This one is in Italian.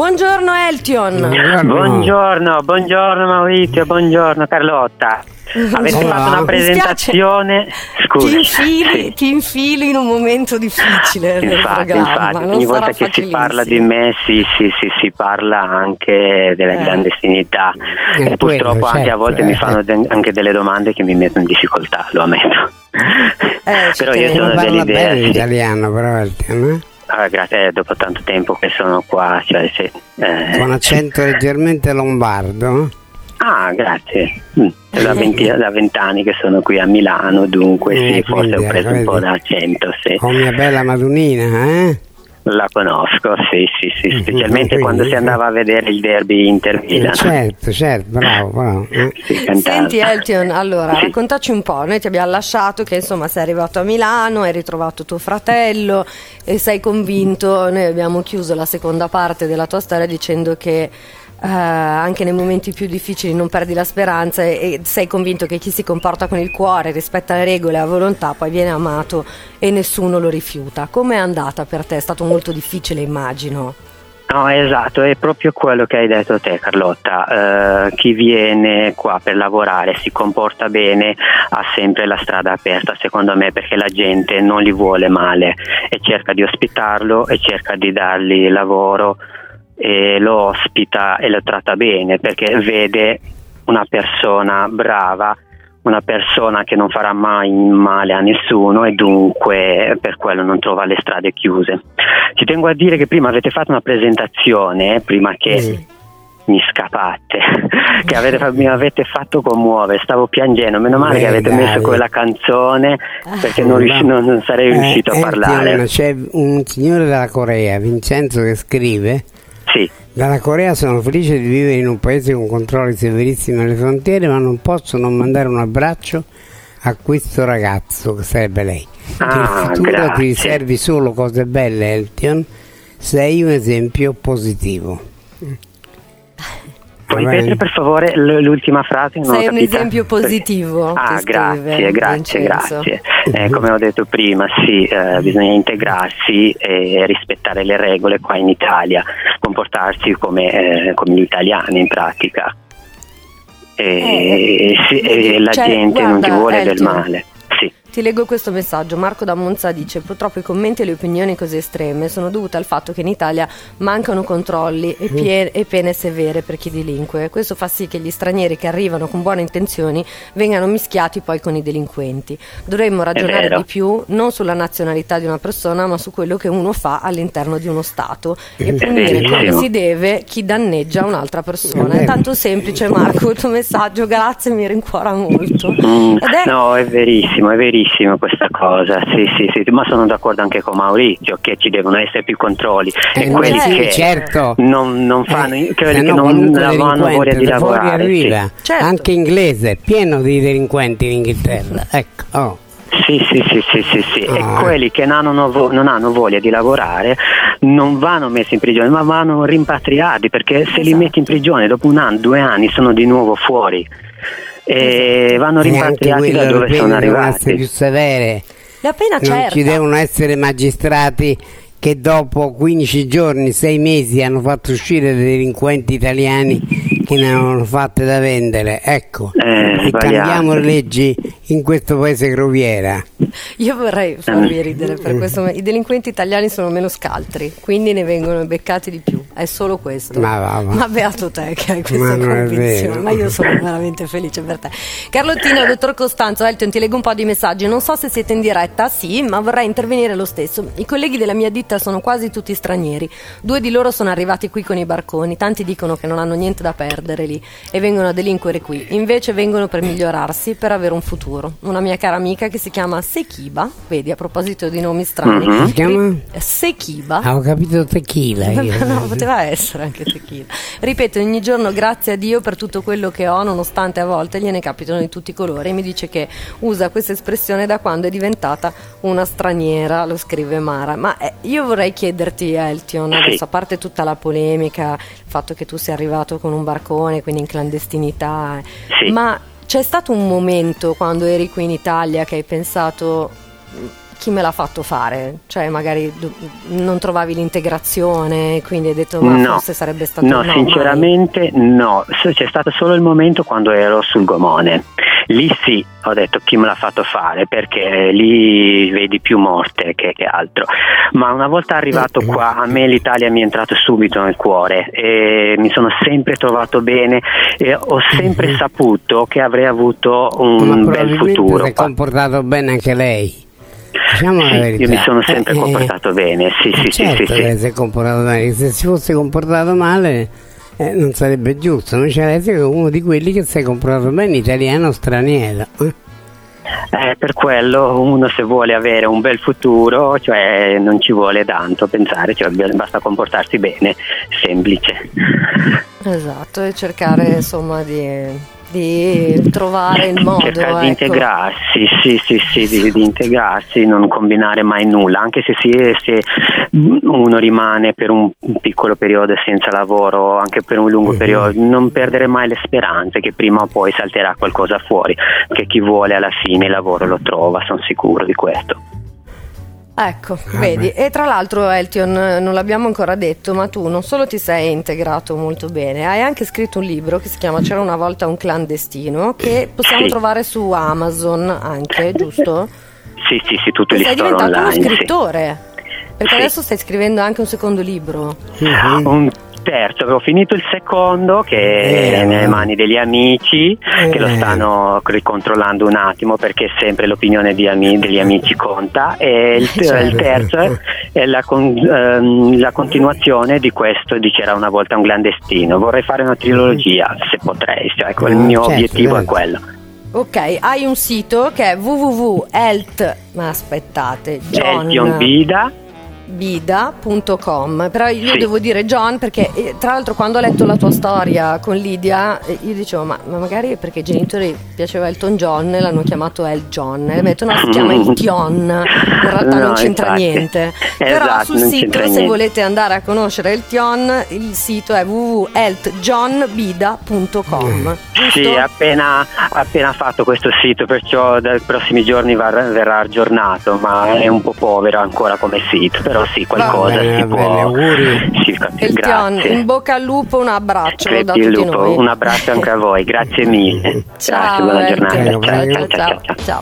Buongiorno Eltjon. Buongiorno Maurizio, buongiorno Carlotta. Avete fatto una presentazione. Ti infili in un momento difficile. Infatti, ogni volta che si parla di me si parla anche della clandestinità. E purtroppo anche a volte mi fanno anche delle domande che mi mettono in difficoltà, lo ammetto. Però io sono dell'idea italiano, però. Ah, grazie, dopo tanto tempo che sono qua, con accento leggermente lombardo. Ah, grazie. Da 20 anni che sono qui a Milano, dunque forse ho preso un po' d'accento. Sì. Con mia bella Madunina, La conosco, sì, specialmente quando si andava a vedere il derby Inter Milan. Certo, bravo. Senti Eltjon, allora, raccontaci un po', noi ti abbiamo lasciato che insomma sei arrivato a Milano, hai ritrovato tuo fratello e sei convinto, noi abbiamo chiuso la seconda parte della tua storia dicendo che anche nei momenti più difficili non perdi la speranza e sei convinto che chi si comporta con il cuore, rispetta le regole, la volontà, poi viene amato e nessuno lo rifiuta. Com'è andata per te? È stato molto difficile, immagino. No, esatto, è proprio quello che hai detto te, Carlotta. Chi viene qua per lavorare, si comporta bene, ha sempre la strada aperta, secondo me, perché la gente non li vuole male e cerca di ospitarlo e cerca di dargli lavoro e lo ospita e lo tratta bene, perché vede una persona brava, una persona che non farà mai male a nessuno e dunque per quello non trova le strade chiuse. Ci tengo a dire che prima avete fatto una presentazione, prima che mi scappate, che mi avete fatto commuovere, stavo piangendo, meno male che avete messo quella canzone, perché non sarei riuscito a parlare. C'è un signore dalla Corea, Vincenzo, che scrive: dalla Corea sono felice di vivere in un paese con controlli severissimi alle frontiere, ma non posso non mandare un abbraccio a questo ragazzo, che sarebbe lei. Ah, il futuro ti riservi solo cose belle, Eltjon, sei un esempio positivo. Puoi ripetere per favore l'ultima frase? Sei un esempio positivo. Ah, grazie. Come ho detto prima, bisogna integrarsi e rispettare le regole qua in Italia, comportarsi come gli italiani in pratica. La gente non ti vuole del male. Ti leggo questo messaggio. Marco da Monza dice: purtroppo i commenti e le opinioni così estreme sono dovute al fatto che in Italia mancano controlli e pene severe per chi delinque. Questo fa sì che gli stranieri che arrivano con buone intenzioni vengano mischiati poi con i delinquenti. Dovremmo ragionare di più non sulla nazionalità di una persona, ma su quello che uno fa all'interno di uno Stato e punire come si deve chi danneggia un'altra persona. È tanto semplice, Marco, il tuo messaggio, grazie, mi rincuora molto. No, è verissimo. Questa cosa, sì, ma sono d'accordo anche con Maurizio che ci devono essere più controlli e quelli che non fanno, quelli che non hanno voglia di lavorare. Anche inglese, pieno di delinquenti in Inghilterra, Sì. E quelli che non hanno voglia di lavorare non vanno messi in prigione, ma vanno rimpatriati, perché se li metti in prigione dopo 1 anno, 2 anni sono di nuovo fuori e vanno rimpatriati da dove sono arrivati. Più severe. La pena non ci devono essere magistrati che dopo 15 giorni, 6 mesi hanno fatto uscire dei delinquenti italiani che ne avevano fatte da vendere. Cambiamo le leggi in questo paese groviera. Io vorrei farvi ridere per questo. I delinquenti italiani sono meno scaltri, quindi ne vengono beccati di più. È solo questo. Ma beato te che hai questa convinzione. Ma io sono veramente felice per te. Carlottina, dottor Costanzo, Eltjon, ti leggo un po' di messaggi. Non so se siete in diretta, ma vorrei intervenire lo stesso. I colleghi della mia ditta sono quasi tutti stranieri. 2 di loro sono arrivati qui con i barconi. Tanti dicono che non hanno niente da perdere lì e vengono a delinquere qui. Invece vengono per migliorarsi, per avere un futuro. Una mia cara amica che si chiama Sekiba, vedi, a proposito di nomi strani, si chiama Sekiba. Ho capito tequila io. No, poteva essere anche tequila. Ripeto, ogni giorno grazie a Dio per tutto quello che ho, nonostante a volte gliene capitano di tutti i colori. Mi dice che usa questa espressione da quando è diventata una straniera, lo scrive Mara. Ma io vorrei chiederti, Eltjon, adesso, a parte tutta la polemica, il fatto che tu sei arrivato con un barcone, quindi in clandestinità, ma c'è stato un momento quando eri qui in Italia che hai pensato chi me l'ha fatto fare? Cioè magari non trovavi l'integrazione, quindi hai detto ma no, forse sarebbe stato... No, sinceramente mai. No, c'è stato solo il momento quando ero sul gomone, lì sì, ho detto chi me l'ha fatto fare, perché lì vedi più morte che altro. Ma una volta arrivato qua, a me l'Italia mi è entrato subito nel cuore e mi sono sempre trovato bene e ho sempre saputo che avrei avuto un bel futuro. Si è comportato bene anche lei? Diciamo la verità. Io mi sono sempre comportato bene, sì. Lei si è comportato bene, se si fosse comportato male non sarebbe giusto, non c'è da essere uno di quelli che si è comportato bene, italiano o straniero. Per quello uno, se vuole avere un bel futuro, cioè non ci vuole tanto pensare, cioè basta comportarsi bene, semplice. Esatto, e cercare insomma di trovare il modo, cercare di integrarsi, di integrarsi, non combinare mai nulla, anche se uno rimane per un piccolo periodo senza lavoro, anche per un lungo periodo, non perdere mai le speranze che prima o poi salterà qualcosa fuori, che chi vuole alla fine il lavoro lo trova, sono sicuro di questo. Ecco, vedi, e tra l'altro Eltjon, non l'abbiamo ancora detto, ma tu non solo ti sei integrato molto bene, hai anche scritto un libro che si chiama C'era una volta un clandestino, che possiamo trovare su Amazon anche, giusto? Sì, tutto il libro online. Sei diventato uno scrittore, perché adesso stai scrivendo anche un secondo libro. Terzo, avevo finito il secondo che è nelle mani degli amici che lo stanno ricontrollando un attimo, perché sempre l'opinione degli amici conta, e il terzo è la continuazione di questo, di C'era una volta un clandestino. Vorrei fare una trilogia se potrei, cioè, ecco, il mio obiettivo è quello. Ok, hai un sito che è Eltjon Bida.com, però io devo dire John, perché tra l'altro quando ho letto la tua storia con Lidia io dicevo ma magari perché ai genitori piaceva Eltjon John e l'hanno chiamato Eltjon, e mi detto no, si chiama Eltjon, in realtà no, non c'entra niente, però esatto, sul sito se volete andare a conoscere Eltjon, il sito è www.eltjonbida.com. Sì, appena fatto questo sito, perciò dai prossimi giorni verrà aggiornato, ma è un po' povero ancora come sito, però sì, qualcosa si può. Eltjon, in bocca al lupo, un abbraccio da tutti noi. Un abbraccio anche a voi, grazie mille. Ciao, grazie, buona giornata. Ciao.